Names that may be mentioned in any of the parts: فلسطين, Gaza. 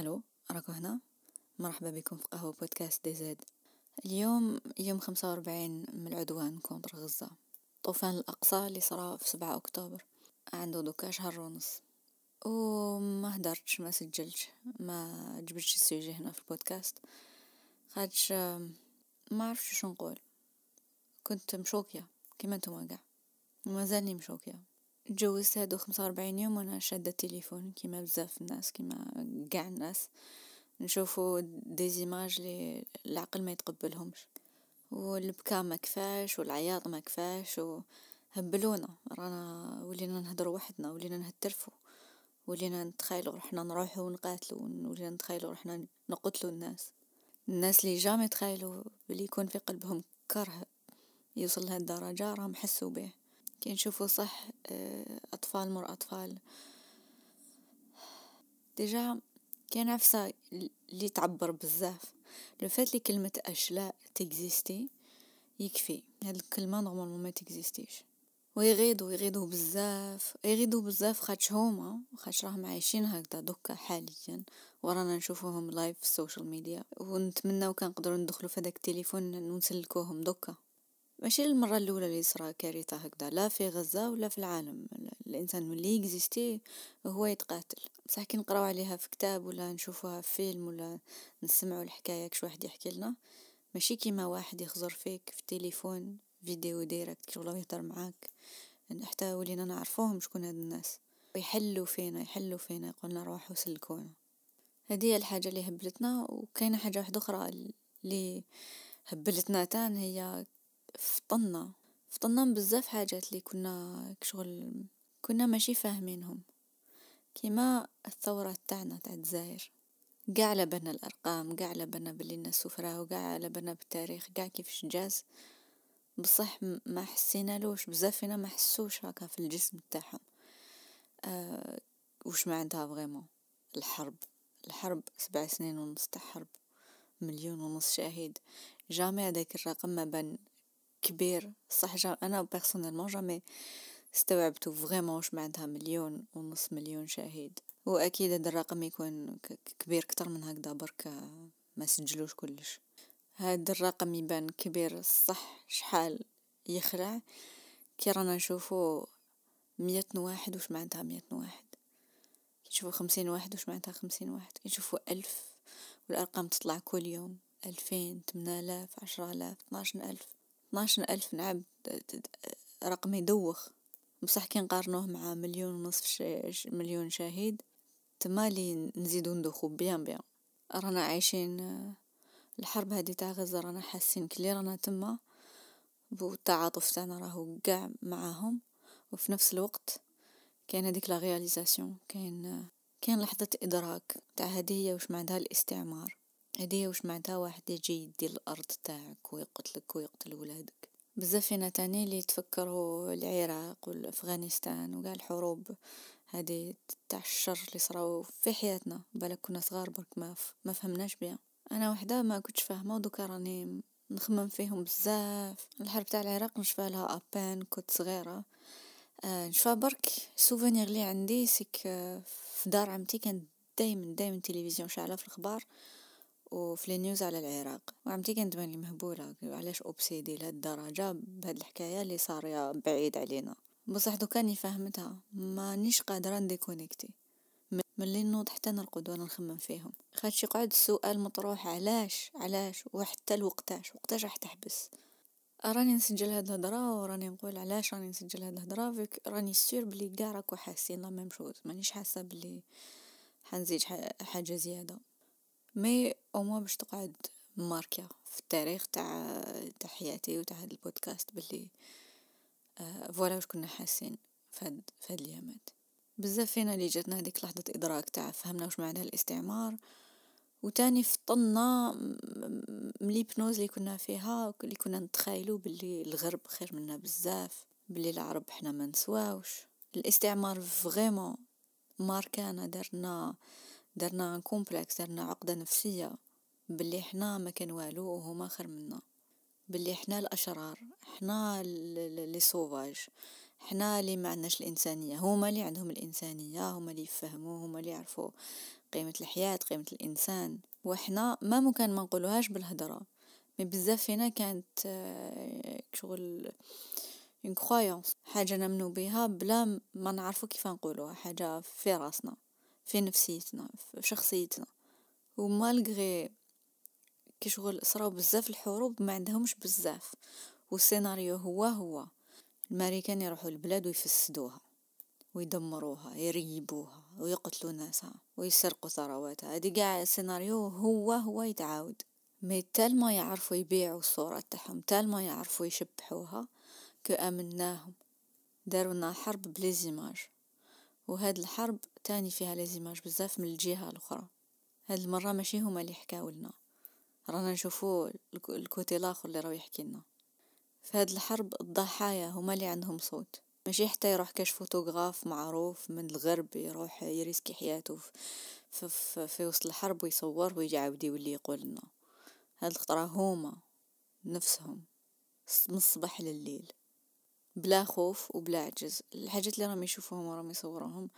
الو، راكو هنا. مرحبا بكم في قهوة بودكاست دي زد. اليوم يوم 45 من العدوان كونتر غزة، طوفان الأقصى اللي صرا في 7 أكتوبر. عنده دوكا شهر ونص وما هدرتش، ما سجلتش، ما جبتش السيجي هنا في البودكاست، خاطش ما عرفتش شنو نقول. كنت مشوكية كيما نتوما كاع، ومازالني مشوكية. تجوزت هادو 45 يوم وانا شادة التليفون كيما بزاف الناس، كيما كاع الناس نشوفوا دي زيماج اللي العقل ما يتقبلهمش، والبكاء ما كفاش والعياط ما كفاش، وهبلونا رانا ولينا نهضروا وحدنا، ولينا نهترفوا، ولينا نتخيلوا روحنا نروحوا ونقاتلوا، ولينا نتخيلوا روحنا نقتلوا الناس اللي جامي تخيلوا اللي يكون في قلبهم كره يوصل لهذه الدرجه راهم حسوا به. كي نشوفوا صح اطفال مر اطفال ديجا، كاين عفسه اللي تعبر بزاف. لو فات لي كلمه اشلاء تيكزيستي يكفي، هاد الكلمه نورمالمون ما تيكزيستيش، ويغيضوا بزاف، يغيضوا بزاف خاطش هما خاطش راهم عايشين هكذا دوكا حاليا، ورانا نشوفوهم لايف في السوشيال ميديا، ونتمناو كان نقدروا ندخلوا في هذاك التليفون ونسلكوهم دوكا. ماشي المره الاولى اللي صرا كارثه هكذا، لا في غزه ولا في العالم. الانسان ملي اكزيستي هو يتقاتل، بصح كي نقراو عليها في كتاب ولا نشوفوها في فيلم ولا نسمعوا الحكايه كش واحد يحكي لنا، ماشي كيما واحد يخزر فيك في التليفون فيديو ديريكت شغله يهضر معاك. حتى ولينا نعرفوهم شكون هاد الناس، يحلوا فينا يقولنا روحوا سلكونا. هذه هي الحاجه اللي هبلتنا. وكاينه حاجه واحده اخرى اللي هبلتنا تان، هي فطنا بزاف حاجات اللي كنا ماشي فاهمينهم، كيما الثوره تاعنا تاع الجزائر. كاع على بالنا الارقام، كاع على بالنا باللي الناس سفراو، كاع على بالنا بالتاريخ، كاع كيفاش جاز، بصح ما حسينالوش بزاف، فينا ما حسوش هكا في الجسم تاعهم واش معناتها فريمون الحرب 7 سنين ونص تاع حرب، 1.5 مليون شهيد. جامي هذاك الرقم ما بان كبير، صح انا بيرسونيلمون جامي استوعبتو فريمون واش معناتها 1.5 مليون شهيد. واكيد هذا الرقم يكون كبير كتر من هكذا، برك ما سجلوش كلش. هذا الرقم يبان كبير صح، شحال يخلع كي رانا نشوفو 100 واحد واش معناتها 100 واحد، كي نشوفو 50 واحد واش معناتها 50 واحد، كي نشوفو 1000، والارقام تطلع كل يوم 2000 8000 10000 12000 نعم رقم يدوخ. بصح كي نقارنوه مع 1.5 مليون 1 مليون شهيد، تمالي نزيدو ندوخو بيان رانا عايشين الحرب هذه تاع غزة. رانا حاسين كلي رانا تما، والتعاطف تاعنا راهو كاع معاهم، وفي نفس الوقت كاين هذيك لا رياليزاسيون، كاين لحظه ادراك تاع هذه هي واش معناتها الاستعمار، هذه هي واش معناتها واحد يجي يدي الارض تاعك ويقتلك ويقتل ولادك. بزاف فينا تاني اللي تفكروا العراق والافغانستان وكاع الحروب هذه تاع الشر اللي صراو في حياتنا، بالك كنا صغار برك ما فهمناش بها. انا وحده ما كنتش فاهمه، دوكا راني نخمم فيهم بزاف. الحرب تاع العراق نشفى لها ابان كنت صغيره، نشفى برك سوفونير لي عندي سيك في دار عمتي كانت دايما تلفزيون شاعله في الاخبار وفي النيوز على العراق، وعمتي كانت تبان لي مهبوله علاش اوبسيدي لهالدرجه بهاد الحكايه اللي صاريه بعيد علينا. بصح دوكا ني فهمتها، مانيش قادره نديكونيكتي ملي نوض حتى نرقد وانا نخمم فيهم، خاطش يقعد السؤال مطروح علاش وحتى وقتاش راح تحبس. راني نسجل هاد الهضره وراني نقول علاش راني نسجل هاد الهضره، فيك راني سير بلي كاع راكو حاسين لا ميم شوز، مانيش حاسه بلي حنزيد حاجه زياده، مي اوما باش تقعد ماركه في التاريخ تاع حياتي وتاع هاد البودكاست بلي فوالا واش كنا حاسين في هاد اليامات. بزاف فينا اللي جاتنا هذيك لحظه ادراك تاع فهمنا واش معناها الاستعمار، وتاني فطنا ملي بنوز اللي كنا فيها، اللي كنا نتخيلوا باللي الغرب خير منا بزاف، باللي العرب حنا ما نسواوش. الاستعمار فريمون ماركانا، درنا كومبلكس، درنا عقده نفسيه باللي حنا ما كان والو وهما خير منا، باللي حنا الاشرار، حنا لي سوفاج، حنا اللي ما عندناش الانسانيه، هما اللي عندهم الانسانيه، هما اللي يفهموا، هما اللي يعرفوا قيمة الحياة، قيمة الإنسان. وإحنا ما ممكن ما نقولوهاش بالهضرة، مي بزاف هنا كانت شغل une croyance، حاجة نمنو بها بلا ما نعرفو كيف نقولوها، حاجة في راسنا، في نفسيتنا، في شخصيتنا. ومالغري كي شغل صراو بزاف الحروب ما عندهمش بزاف، والسيناريو هو الامريكان يروحوا البلاد ويفسدوها ويدمروها، يريبوها ويقتلوا ناسها ويسرقوا ثرواتها. هذه كاع السيناريو هو يتعاود. مي تال ما يعرفوا يبيعوا الصوره تاعهم، تال ما يعرفوا يشبحوها، كأمناهم داروا لنا حرب بلي زيماج. وهاد الحرب تاني فيها لي زيماج بزاف من الجهه الاخرى. هاد المره ماشي هما اللي حكاو لنا، رانا نشوفوا الكوتي الاخر اللي راه يحكي لنا. في هاد الحرب الضحايا هما اللي عندهم صوت، ماشي حتى يروح كاش فوتوغراف معروف من الغرب يروح يريسكي حياته في وسط الحرب ويصور ويجي عاود يولي يقول لنا. هاد الخطره هما نفسهم من الصباح لليل بلا خوف وبلا عجز. الحاجات اللي راهم يشوفوهم وراهم يصوروهم،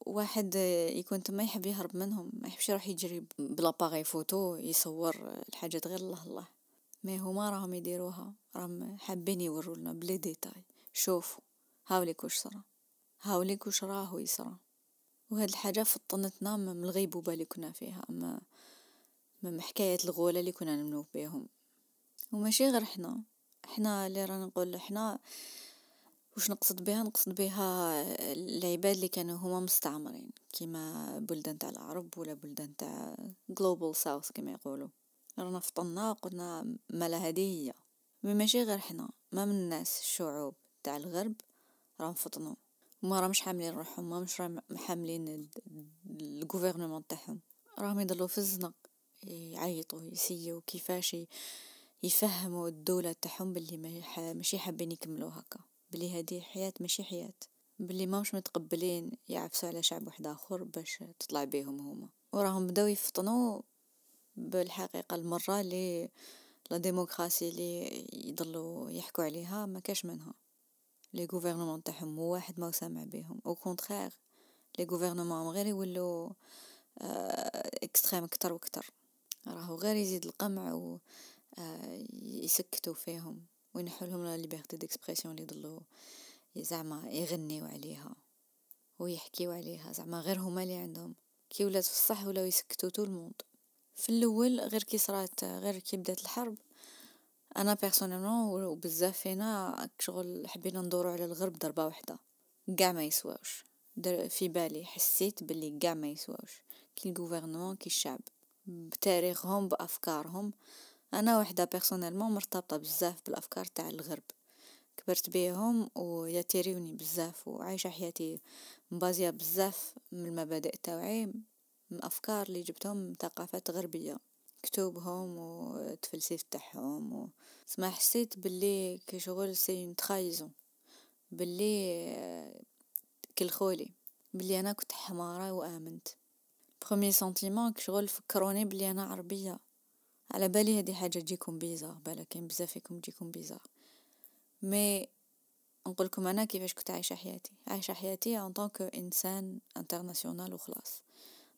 واحد يكون تما يحب يهرب منهم، ما يحبش يروح يجري بلاباغي فوتو يصور الحاجات غير الله الله. ما هما راهم يديروها، راهم حابين يوروا لنا بلي ديتاي، شوفوا هاوليك واش صرا، هاوليك واش راهو يصرا. وهاد الحاجه فطنتنا من الغيبوبه اللي كنا فيها، اما من حكايه الغوله اللي كنا نمنو بهم. وماشي غير حنا اللي رانا نقول، حنا واش نقصد بها؟ نقصد بها العباد اللي كانوا هما مستعمرين، كيما بلدان تاع العرب ولا بلدان تاع جلوبال ساوث كما يقولوا. رانا فطنا قلنا مالا هذه هي، ماشي غير حنا، ما من الناس الشعوب تاع الغرب راهم فطنوا، وما راهمش حاملين روحهم، ما مش حاملين الغوفرنمون تاعهم، راهم يضلوا في الزنق يعيطوا يسيوا كيفاش يفهموا الدوله تاعهم باللي ماشي حابين يكملوا هكا، باللي هذه حياه ماشي حياه، باللي ماهمش متقبلين يعفسوا على شعب واحد اخر باش تطلع بهم هما. وراهم بداو يفطنوا بالحقيقه المره اللي لا ديموكراسي اللي يضلوا يحكوا عليها ما كاش منها. لي غوفرنمون تاعهم واحد ما سامع بهم، او كونترير لي غوفرنمون غير يولوا اكستريم اكثر واكثر، راهو غير يزيد القمع و يسكتوا فيهم وينحوا لهم لا ليبرتي ديكسبرسيون اللي يضلوا زعما يغنيوا عليها ويحكيوا عليها، زعما غير هما اللي عندهم. كي ولات في الصح ولاو يسكتوا طول الموند. في الاول غير كي صرات، غير كي بدات الحرب، انا بيرسونيلمون وبزاف فينا شغل حبينا ندوروا على الغرب ضربه واحده، كاع ما يسواوش. في بالي حسيت باللي كاع ما يسواوش، كي الغوفرنمون كي الشعب بتاريخهم بافكارهم. انا وحده بيرسونيلمون مرتبطه بزاف بالافكار تاع الغرب، كبرت بيهم وياتيروني بزاف، وعايشه حياتي مبازيه بزاف من المبادئ تاعي، من افكار اللي جبتهم من ثقافات غربيه، كتبهم والتفلسف تاعهم. سما حسيت باللي كشغل سي اون ترايزون، باللي كلخولي، باللي انا كنت حماره وامنت. بروميير سنتيمون كشغل فكروني باللي انا عربيه، على بالي هذه حاجه تجيكم بيزار، بالا كاين بزاف فيكم تجيكم بيزار، مي نقول لكم انا كيفاش كنت عايشه حياتي ان طونك انسان انترناسيونال وخلاص.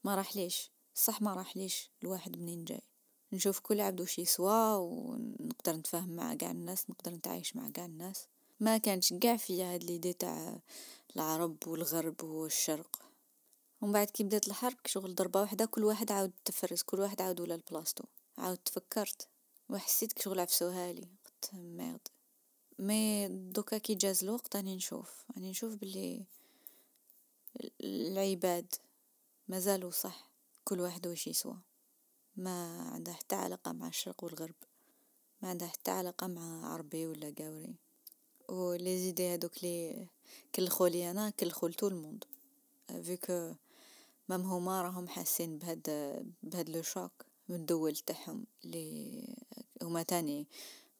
ما راحليش صح، ما راحليش الواحد منين جاي، نشوف كل عبد وش يسوى، ونقدر نتفاهم مع كاع الناس، نقدر نتعايش مع كاع الناس. ما كانش كاع فيا هاد لي دي تاع العرب والغرب والشرق. ومن بعد كي بدات الحرب كشغل ضربه واحده، كل واحد عاود تفرس، كل واحد عاود ولا لبلاصتو. عاود تفكرت وحسيت كشغل عفسوها لي، قلت ميرد. مي دوكا كي جاز الوقت راني نشوف باللي العباد مازالوا صح، كل واحد وش يسوى، ما عندها حتى علاقه مع الشرق والغرب، ما عندها حتى علاقه مع عربي ولا قاوري. و لي زيدي هذوك لي كل خولي، انا كل خول طول الموند فيكو مام هما راهم حاسين بهاد لو شوك من الدول تاعهم اللي هما تاني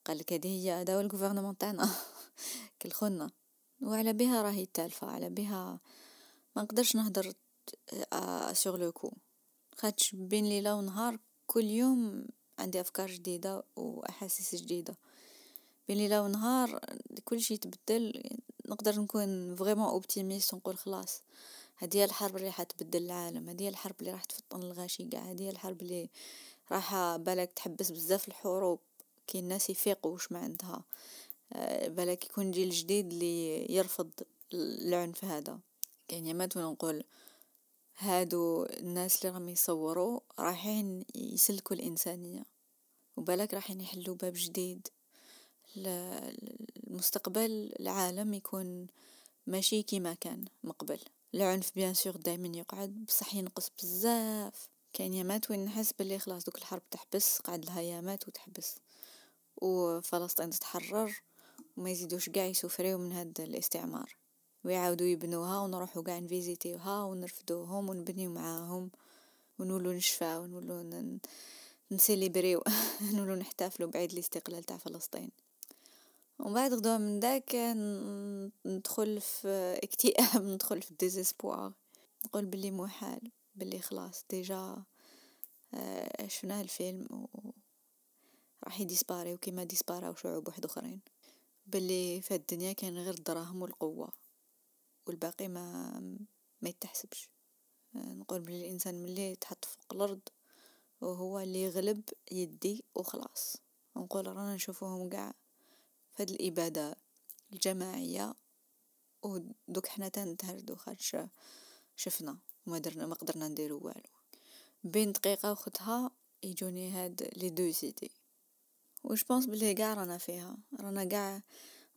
قال لك هذه هي هذا هو الغوفرنمون تاعنا كل خلنا. وعلى بها راهي تالفه، على بها ما نقدرش نهضر سور لو كو، خاطش بين ليله ونهار كل يوم عندي افكار جديده واحاسيس جديده، بين ليله ونهار كل شيء يتبدل. نقدر نكون فريمون اوبتيميست ونقول خلاص هذه الحرب اللي حتبدل العالم، هذه الحرب اللي راح تفطن الغاشيقة، هذه الحرب اللي راح بالك تحبس بزاف الحروب كي الناس يفيقوا واش ما عندها، بالك يكون جيل جديد اللي يرفض العنف هذا. يعني ما نقول هادو الناس اللي راهم يصوروا رايحين يسلكوا الإنسانية، وبالك رايحين يحلوا باب جديد المستقبل، العالم يكون ماشي كيما كان مقبل. العنف بيان سور دائما يقعد، بصح ينقص بزاف. كاين يامات وين نحس باللي خلاص دوك الحرب تحبس، قعد لها يامات وتحبس وفلسطين تتحرر وما يزيدوش كاع يسوفريو من هذا الاستعمار، ويعاودوا يبنوها ونروحوا كاع نفيزيتيوها ونرفدوهم ونبنيو معاهم ونولوا نشفاو ونولوا نسيليبريو نولوا نحتفلوا بعيد الاستقلال تاع فلسطين. ومن بعد غدوة من ذاك ندخل في اكتئاب، ندخل في ديزيسبوار، نقول باللي محال، باللي خلاص ديجا شفنا الفيلم وراح يديسباري وكيما ديسباراو شعوب واحد اخرين، باللي في الدنيا كان غير الدراهم والقوة والباقي ما يتحسبش. نقول باللي الانسان ملي تحط فوق الارض وهو اللي يغلب يدي وخلاص. ونقول رانا نشوفوهم كاع فهاد الإبادة الجماعية، ودوك حنا تنتهردو خاطش شفنا وما درنا، ما قدرنا نديرو والو. بين دقيقة وخدها يجوني هاد لي دو سيتي، واش بونس بلي كاع رانا فيها، رانا كاع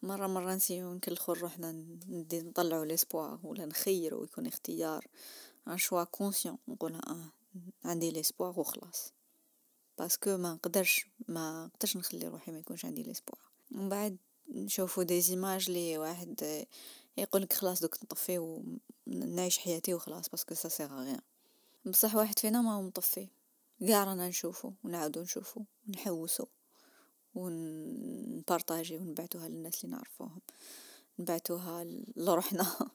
مرة نسيو نكلخو روحنا نطلعو ليسبوار ولا نخيرو يكون اختيار ان شوا كونسيون، نقولها عندي ليسبوار وخلاص، باسكو ما نقدرش نخلي روحي ما يكونش عندي ليسبوار. ومن بعد نشوفوا دي زيماج لي واحد يقول لك خلاص دوك نطفي ونعيش حياتي وخلاص باسكو سا سيغ غيان، بصح واحد فينا ما هو مطفي، كاع رانا نشوفو ونعاودو نشوفو ونحوسو ونبارطاجي ونبعتوها للناس اللي نعرفوهم، نبعتوها لروحنا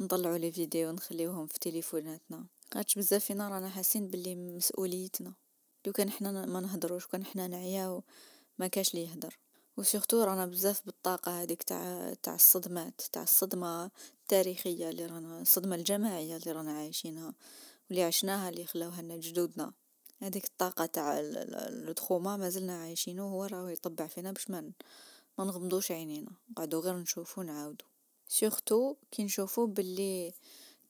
نطلعوا لي فيديو ونخليوهم في تليفوناتنا. قاتش بزاف فينا رانا حاسين باللي مسؤوليتنا، لو كان حنا ما نهضروش، كان حنا نعياو ما كاش لي يهضر. وسيغتو رانا بزاف بالطاقة هذيك تاع الصدمات، تاع الصدمة التاريخية اللي رانا، الصدمة الجماعية اللي رانا عايشينها واللي عشناها اللي خلاوها لنا جدودنا، هذيك الطاقة تاع التروما مازلنا عايشينه، هو راه يطبع فينا باش ما نغمضوش عينينا، نقعدو غير نشوفو نعاودو. سيغتو كي نشوفو باللي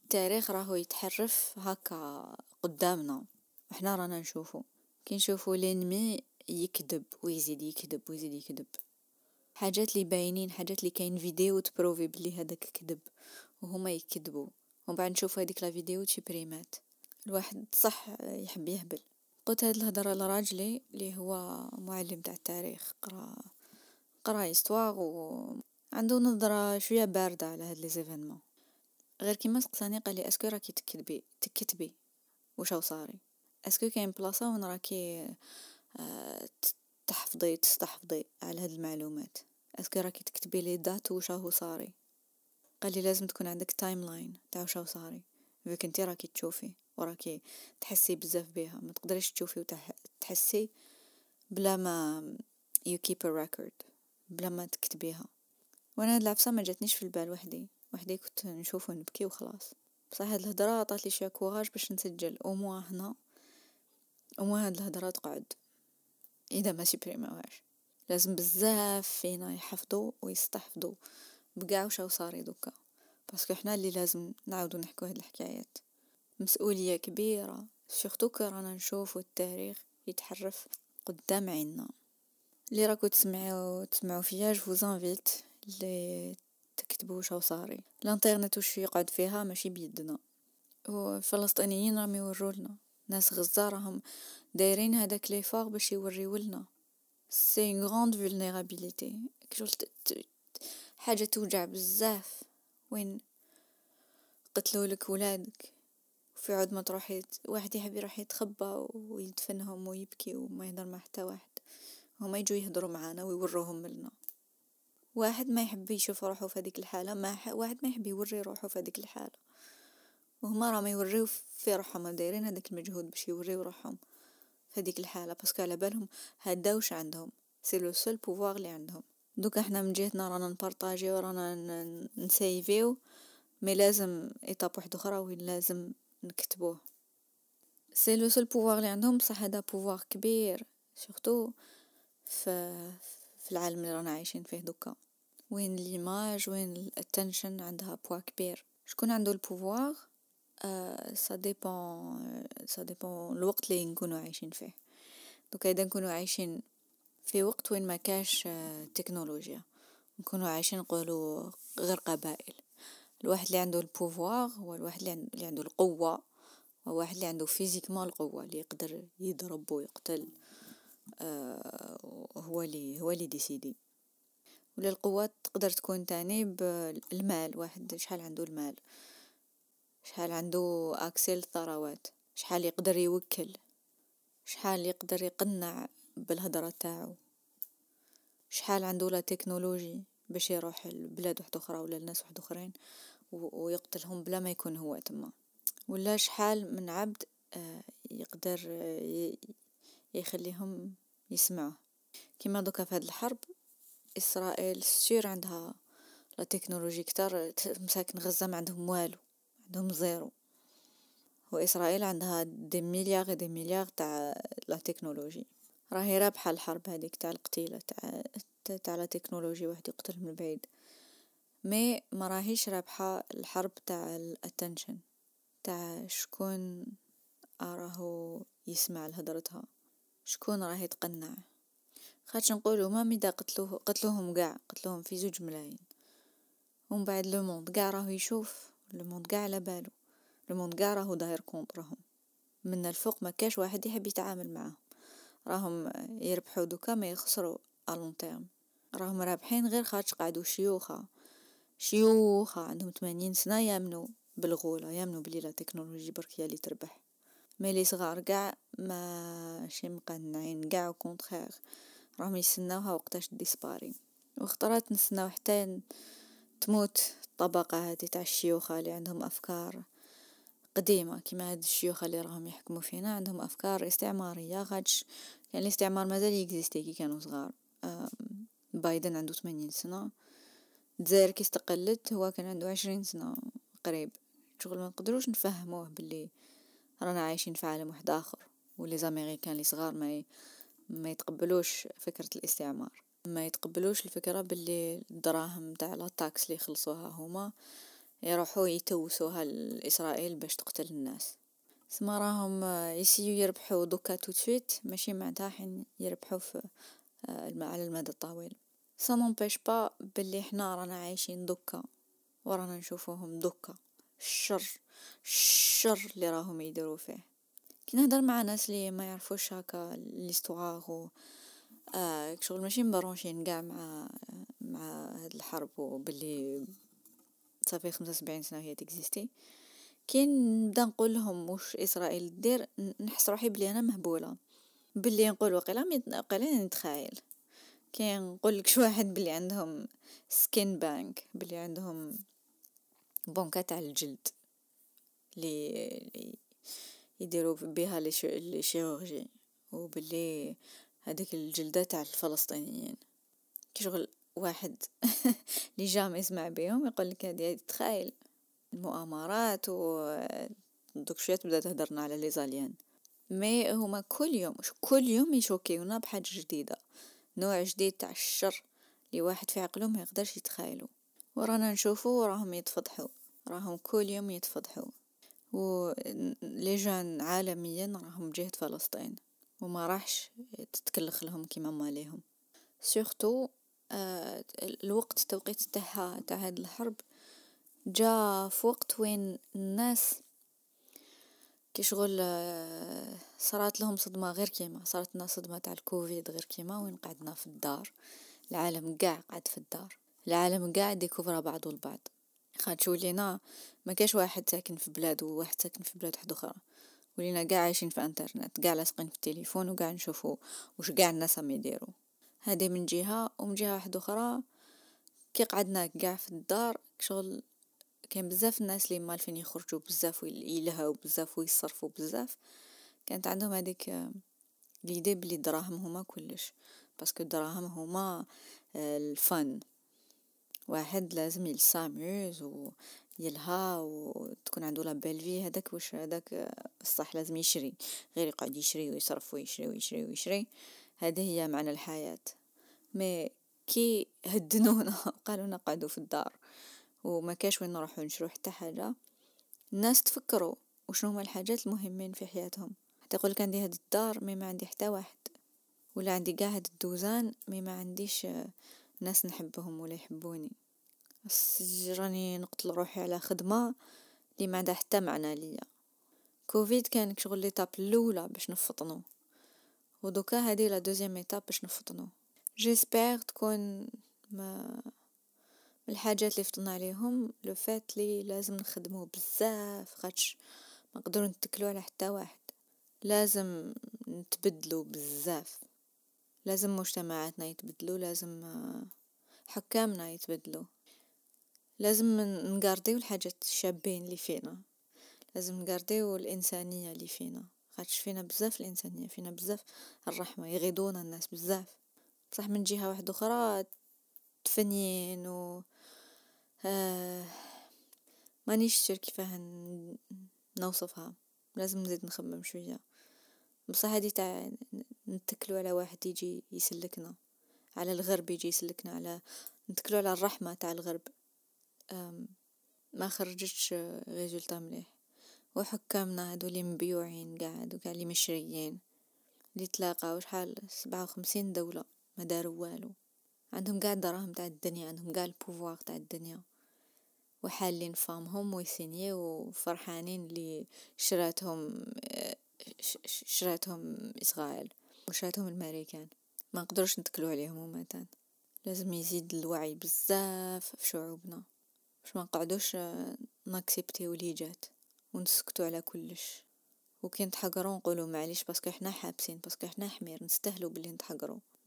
التاريخ راهو يتحرف هكا قدامنا احنا رانا نشوفو، كي نشوفو لينمي يكذب ويزيد يكذب ويزيد يكذب، حاجات لي باينين، حاجات لي كاين فيديو تبروفي بلي هذاك كذب وهما يكذبوا، ومن بعد نشوف هذيك لا فيديو تشبريمات الواحد صح يحب يهبل. قلت هاد الهضره لراجلي اللي هو معلم تاع التاريخ، قرا استوار وعنده نظره شويه بارده على هاد لي زيفينمون، غير كيما سقساني قال لي اسكو راكي تكذبي واش صاري، اسكو كاين بلاصه وين راكي تستحفظي على هاد المعلومات، اسكو راكي تكتبي لي دات واش راهو صاري. قال لي لازم تكون عندك تايم لاين تاع واش راهو صاري، فيك انت راكي تشوفي وراكي تحسي بزاف بها، ما تقدريش تشوفي وتحسي بلا ما يو كيب ا ريكورد، بلا ما تكتبيها. وانا هاد العفسه ما جاتنيش في البال وحدي كنت نشوفو نبكي وخلاص، بصح هاد الهضره عطات لي شويه كوراج باش نسجل اوموا هنا، اوموا هاد الهضره تقعد إذا ما سيبريماوهاش. لازم بزاف فينا يحفظوا ويستحفظوا بقاع وشاو صاري دوكا، باسكو حنا اللي لازم نعاودوا نحكوا هاد الحكايات، مسؤولية كبيرة، سيرتو كي رانا نشوفوا التاريخ يتحرف قدام عيننا. اللي راكو تسمعوا فيا جو زانفيت اللي تكتبوا شاو صاري، الانترنت واش يقعد فيها ماشي بيدنا، والفلسطينيين راهم يورولنا، ناس غزة راهم دايرين هذاك ليفور باش يوريولنا. سي اون غروند فولنيرابيليتي، حاجه توجع بزاف وين قتلوا لك ولادك وفي عود ما تروحي، واحد يحب يروح يتخبى ويدفنهم ويبكي وما يهضر مع حتى واحد، هما يجوا يهضروا معانا ويوروهم لنا. واحد ما يحب يشوف روحه في هذيك الحاله، واحد ما يحب يوري روحه في هذيك الحاله، وهما راهم يوريو في روحهم، دايرين هذاك المجهود باش يوريو روحهم هذيك الحاله، باسكو على بالهم هذا واش عندهم، سي لو سول بوفوار اللي عندهم. دوك احنا من جهتنا رانا نبارطاجيو، رانا نسيفيو مي لازم إيطاب واحد أخرى وين لازم نكتبوه. سي لو سول بوفوار اللي عندهم، بصح هذا بوفوار كبير سورتو في العالم اللي رانا عايشين فيه دوكا، وين ليماج وين الاتنشن عندها بوا كبير. شكون عنده البوفوار؟ سا ديبون الوقت اللي نكونوا عايشين فيه. دوكا اذا نكونوا عايشين في وقت وين ما كاش تكنولوجيا، نكونوا عايشين نقولوا غير قبائل. الواحد اللي عنده البوفوار هو الواحد اللي عنده القوه، وواحد اللي عنده فيزيكمون القوه اللي يقدر يضرب ويقتل، هو اللي ديسيدي. ولا القوه تقدر تكون تاني بالمال، واحد شحال عنده المال، شحال عنده اكسل الثروات، شحال يقدر يوكل، شحال يقدر يقنع بالهضره تاعو، شحال عنده لا تكنولوجي باش يروح لبلاد واحده اخرى ولا لناس واحد اخرين ويقتلهم بلا ما يكون هو تما. ولا شحال من عبد يقدر يخليهم يسمعوه، كيما دوكا في هذه الحرب. اسرائيل سير عندها لا تكنولوجي كتر، مساكن غزه ما عندهم والو، عندهم زيرو، واسرائيل عندها دي مليار دي مليار تاع لا تكنولوجي، راهي رابحه الحرب هذيك تاع القتيله تاع لا تكنولوجي، واحد يقتل من بعيد. مي ما راهيش رابحه الحرب تاع الاتنشن، تاع شكون راهو يسمع لهضرتها، شكون راهي تقنع. خاطر نقولوا مامي دا قتلوهم كاع، قتلوهم في 2 ملايين، ومن بعد لو موند كاع راهو يشوف، لو موند كاع على بالو، لو موند كاع راهو داير كونطرهم من الفوق، ما كاش واحد يحب يتعامل معاهم. راهم يربحوا دوكا ما يخسروا الون تيرم، راهم رابحين غير خاطر قعدوا شيوخه عندهم 80 سنه يامنوا بالغوله، يامنوا بلي لا تكنولوجي برك هي اللي تربح. مي لي صغار كاع ماشي مقنعين كاع، وكونطرير راهم يستناوها وقتاش ديسباري. وخطرات نستناو حتى تموت الطبقه هذه تاع الشيوخه اللي عندهم افكار قديمه، كيما هاد الشيوخه اللي راهم يحكموا فينا عندهم افكار استعماريه، غادش كان الاستعمار مازال يكزيستي كي كانوا صغار. بايدن عنده 80 سنه، الجزائر كي استقلت هو كان عنده 20 سنه قريب. شغل ما نقدروش نفهموه باللي رانا عايشين في عالم واحد اخر، ولي زاميريكان اللي صغار ما يتقبلوش فكره الاستعمار، ما يتقبلوش الفكره باللي الدراهم تاع لا تاكس اللي خلصوها هما يروحوا يتوسوها لاسرائيل باش تقتل الناس. سما راهم يسيو يربحوا دوكا تو سويت، ماشي معناتها حين يربحوا في على المدى الطويل. سا مونبيش با باللي حنا رانا عايشين دوكا ورانا نشوفوهم دوكا، الشر اللي راهم يديروا فيه. كي نهضر مع ناس اللي ما يعرفوش هكا ليستوار، شغل ماشي مبرونشين كاع مع هاد الحرب، وباللي صافي 75 سنه هي تكزيستي، كي نبدا نقول لهم واش اسرائيل دير، نحس روحي بلي انا مهبوله، بلي نقول وقيلا نتخايل. كي نقول لك شو واحد بلي عندهم سكين بانك، بلي عندهم بنكه تاع الجلد اللي يديروا بها لي شيروجي، وباللي هذيك الجلده تاع الفلسطينيين، كي شغل واحد اللي جامي يسمع بهم يقول لك هذه تخايل. المؤامرات ودوك شويه تبدا تهضرنا على لي زاليان، مي هما كل يوم يشوكيونا بحاجه جديده، نوع جديد تاع الشر اللي واحد في عقله ما يقدرش يتخايلو. ورانا نشوفو راهم يتفضحوا، راهم كل يوم يتفضحوا. ولجان عالميا راهم جهة فلسطين، وما راحش تتكلخ لهم كيما ماليهم. سورتو الوقت التوقيت تاع هاد الحرب جا في وقت وين الناس كيشغل صارت لهم صدمه، غير كيما صارت لنا صدمه تاع الكوفيد، غير كيما وين قعدنا في الدار. العالم كاع قعد في الدار، العالم كاع ديكوفرا بعضو البعض، خاطر ولينا ما كاش واحد ساكن في بلاد وواحد ساكن في بلاد واحده اخرى، ولينا كاع عايشين في انترنت، كاع لاصقين في التليفون، وكاع نشوفوا واش كاع الناس عم يديروا. هذه من جهه، ومن جهه واحده اخرى كي قعدنا كاع في الدار، شغل كان بزاف الناس اللي مالفين يخرجوا بزاف ويلهوا بزاف ويصرفوا بزاف، كانت عندهم هذيك ليدي بلي الدراهم هما كلش، باسكو الدراهم هما الفن. واحد لازم يلساموز يلها وتكون عنده لابيلفي هذاك واش هذاك الصح لازم يشري، غير يقعد يشري ويصرف ويشري ويشري ويشري. هذه هي معنى الحياة. مي كي هدنونا قالوا نقعدوا في الدار وما كاش وين نروحوا نشرو حتى حاجة، الناس تفكروا وشنو هما الحاجات المهمين في حياتهم، حتى يقول لك عندي هاد الدار مي ما عندي حتى واحد، ولا عندي كاع هاد الدوزان مي ما عنديش ناس نحبهم ولا يحبوني، راني نقتل روحي على خدمة اللي ما عندها حتى معنى ليا. كوفيد كان شغل ليطاب الاولى باش نفطنو، ودوكا هذه لا دوزيام ايتاب باش نفطنو. جيسبير تكون ما الحاجات اللي فطنا عليهم لو فات لي لازم نخدمو بزاف، خاطش ما نقدروا نتكلوا على حتى واحد، لازم نتبدلوا بزاف، لازم مجتمعاتنا يتبدلوا، لازم حكامنا يتبدلوا، لازم نقارديو الحاجات الشابين اللي فينا، لازم نقارديو الانسانيه اللي فينا، خاطش فينا بزاف الانسانيه، فينا بزاف الرحمه، يغيدونا الناس بزاف. بصح من جهه واحده اخرى تفنين و مانيش شير كيفاه نوصفها، لازم نزيد نخمم شويه. بصح هذه تاع نتكلوا على واحد يجي يسلكنا، على الغرب يجي يسلكنا، على نتكلوا على الرحمه تاع الغرب، ما خرجتش ريزولتا مليح. وحكامنا هادو اللي مبيوعين قاعد وكاع اللي مشريين اللي تلاقاو شحال 57 دوله ما داروا والو، عندهم قاع الدراهم تاع الدنيا، عندهم قاع البوفوار تاع الدنيا، وحالين فامهم ويسينيو وفرحانين اللي شراتهم اسرائيل وشراتهم الامريكان. ما نقدروش نتكلوا عليهم، ومتان لازم يزيد الوعي بزاف في شعوبنا باش ما نقعدوش ناكسبتيو لي جات ونسكتوا على كلش، وكي نتحقروا نقولوا معليش باسكو حنا حابسين، باسكو حنا حمير نستاهلوا باللي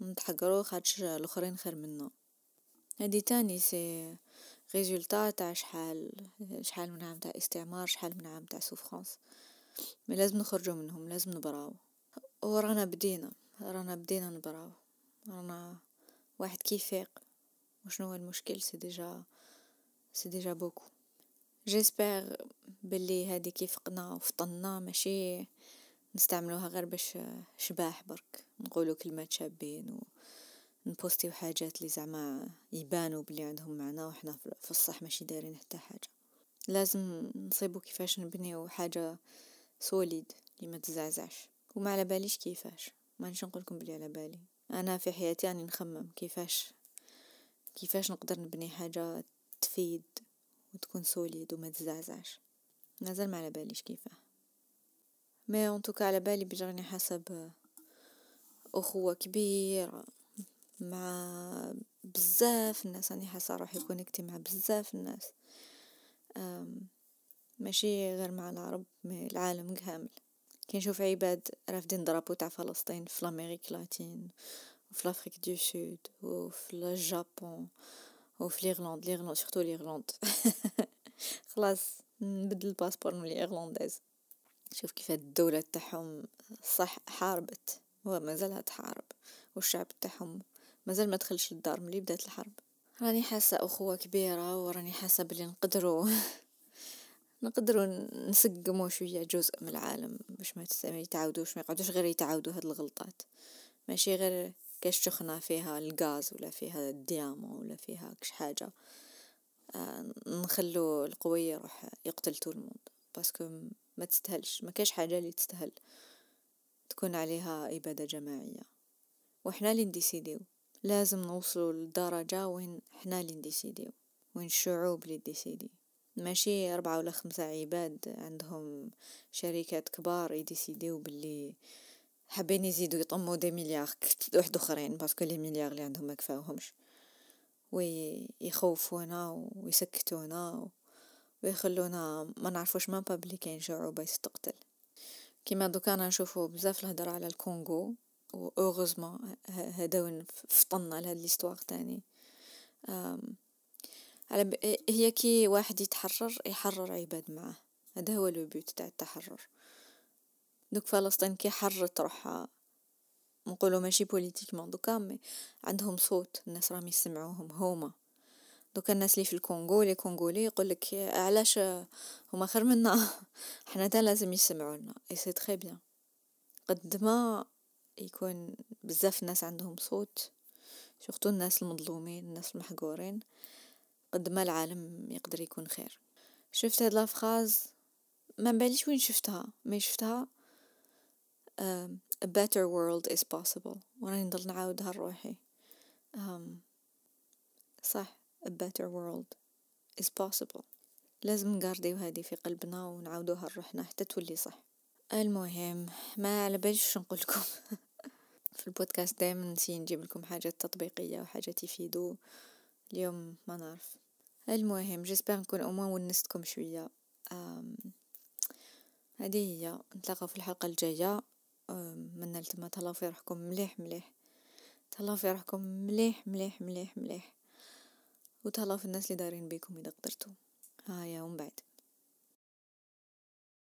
نتحقروا خاطش الاخرين خير منا. هادي تاني سي ريزولتا تاع شحال من عام تاع استعمار، شحال من عام تاع سوفرانس. مي لازم نخرجوا منهم، لازم نبراو، ورانا بدينا نبراو. رانا واحد كيفيق وشنو هو المشكل، سي ديجا بوكو. جيسبير باللي هادي كيفقنا وفطنا ماشي نستعملوها غير باش شباح برك نقولوا كلمات شابين ونبوستيو حاجات اللي زعما يبانوا بلي عندهم معنى، وحنا في الصح ماشي دايرين حتى حاجه. لازم نصيبوا كيفاش نبنيو حاجه سوليد اللي ما تزعزعش، وما على باليش كيفاش، ما نش نقول لكم بلي على بالي انا في حياتي، يعني نخمم كيفاش نقدر نبني حاجه تفيد وتكون سوليد وما تزعزعش، مازال ما على باليش كيفاه. مي ان توكا على بالي بجرني حسب اخوه كبيره مع بزاف الناس، راني حاسه روحي كونيكتي مع بزاف الناس، ماشي غير مع العرب، مي العالم كامل. كي نشوف عباد رافدين درابو تاع فلسطين في الامريك اللاتين وفي لافريك دو سود وفي اليابان وفي الايرلند سورتو الايرلند خلاص نبدل الباسبور من الايرلنديز. شوف كيف الدولة تاعهم صح حاربت ومازالها تحارب، والشعب تاعهم مازال ما دخلش للدار ملي بدات الحرب. راني حاسه اخوه كبيره، وراني حاسه بلي نقدروا نسقموا شويه جزء من العالم باش ما يتعاودوش، ما يقعدوش غير يتعاودوا هاد الغلطات، ماشي غير كاش شخنا فيها الغاز ولا فيها الديامو ولا فيها كش حاجه، نخلو القويه يروح يقتل طول الموند، باسكو ما تستاهلش، ما كاش حاجه اللي تستاهل تكون عليها اباده جماعيه، وحنا اللي نديسيديو. لازم نوصلوا للدرجه وين حنا اللي نديسيديو، وين الشعوب اللي ديسيدي، ماشي 4 ولا 5 عباد عندهم شركات كبار يديسيديو باللي حابين يزيدوا يطموا دي مليار واحد اخرين، باسكو لي مليار اللي عندهم ما كفاوهمش، ويخوفونا ويسكتونا ويخلونا ما نعرفوش ما بابلي كاين شعوب يستقتل. كيما دوكا انا نشوفو بزاف الهضره على الكونغو، و اوغوزمون هداون فطنا لهاد ليستوار تاني. هي كي واحد يحرر عباد معاه، هذا هو لو بوت تاع التحرر. دوك فلسطين كي حررت روحها، نقولوا ماشي بوليتيكمون دوكا، مي عندهم صوت، الناس راهم يسمعوهم، هما دوك الناس اللي في الكونغو لي كونغولي يقول لك علاش هما خير منا حنا تا لازم يسمعونا. اي سي تري بيان، قد ما يكون بزاف الناس عندهم صوت، سورتو الناس المظلومين الناس المحقورين، قد ما العالم يقدر يكون خير. شفت هاد لافراز ما باليش وين شفتها، مي شفتها a better world is possible، وراني نضل نعاودها لروحي. صح، a better world is possible، لازم نقارديو هادي في قلبنا ونعاودوها لروحنا حتى تولي صح. المهم ما على باليش نقول لكم في البودكاست دائما نسي نجيب لكم حاجات تطبيقيه وحاجه تفيدو، اليوم ما نعرف. المهم جيسبر نكون اوموان ونستكم شويه. هذه هي، نتلاقاو في الحلقه الجايه. من لتما تهلاو في روحكم مليح مليح، تهلاو في روحكم مليح مليح مليح مليح، وتهلاو في الناس اللي دارين بيكم اذا قدرتوا. هايا ومن بعد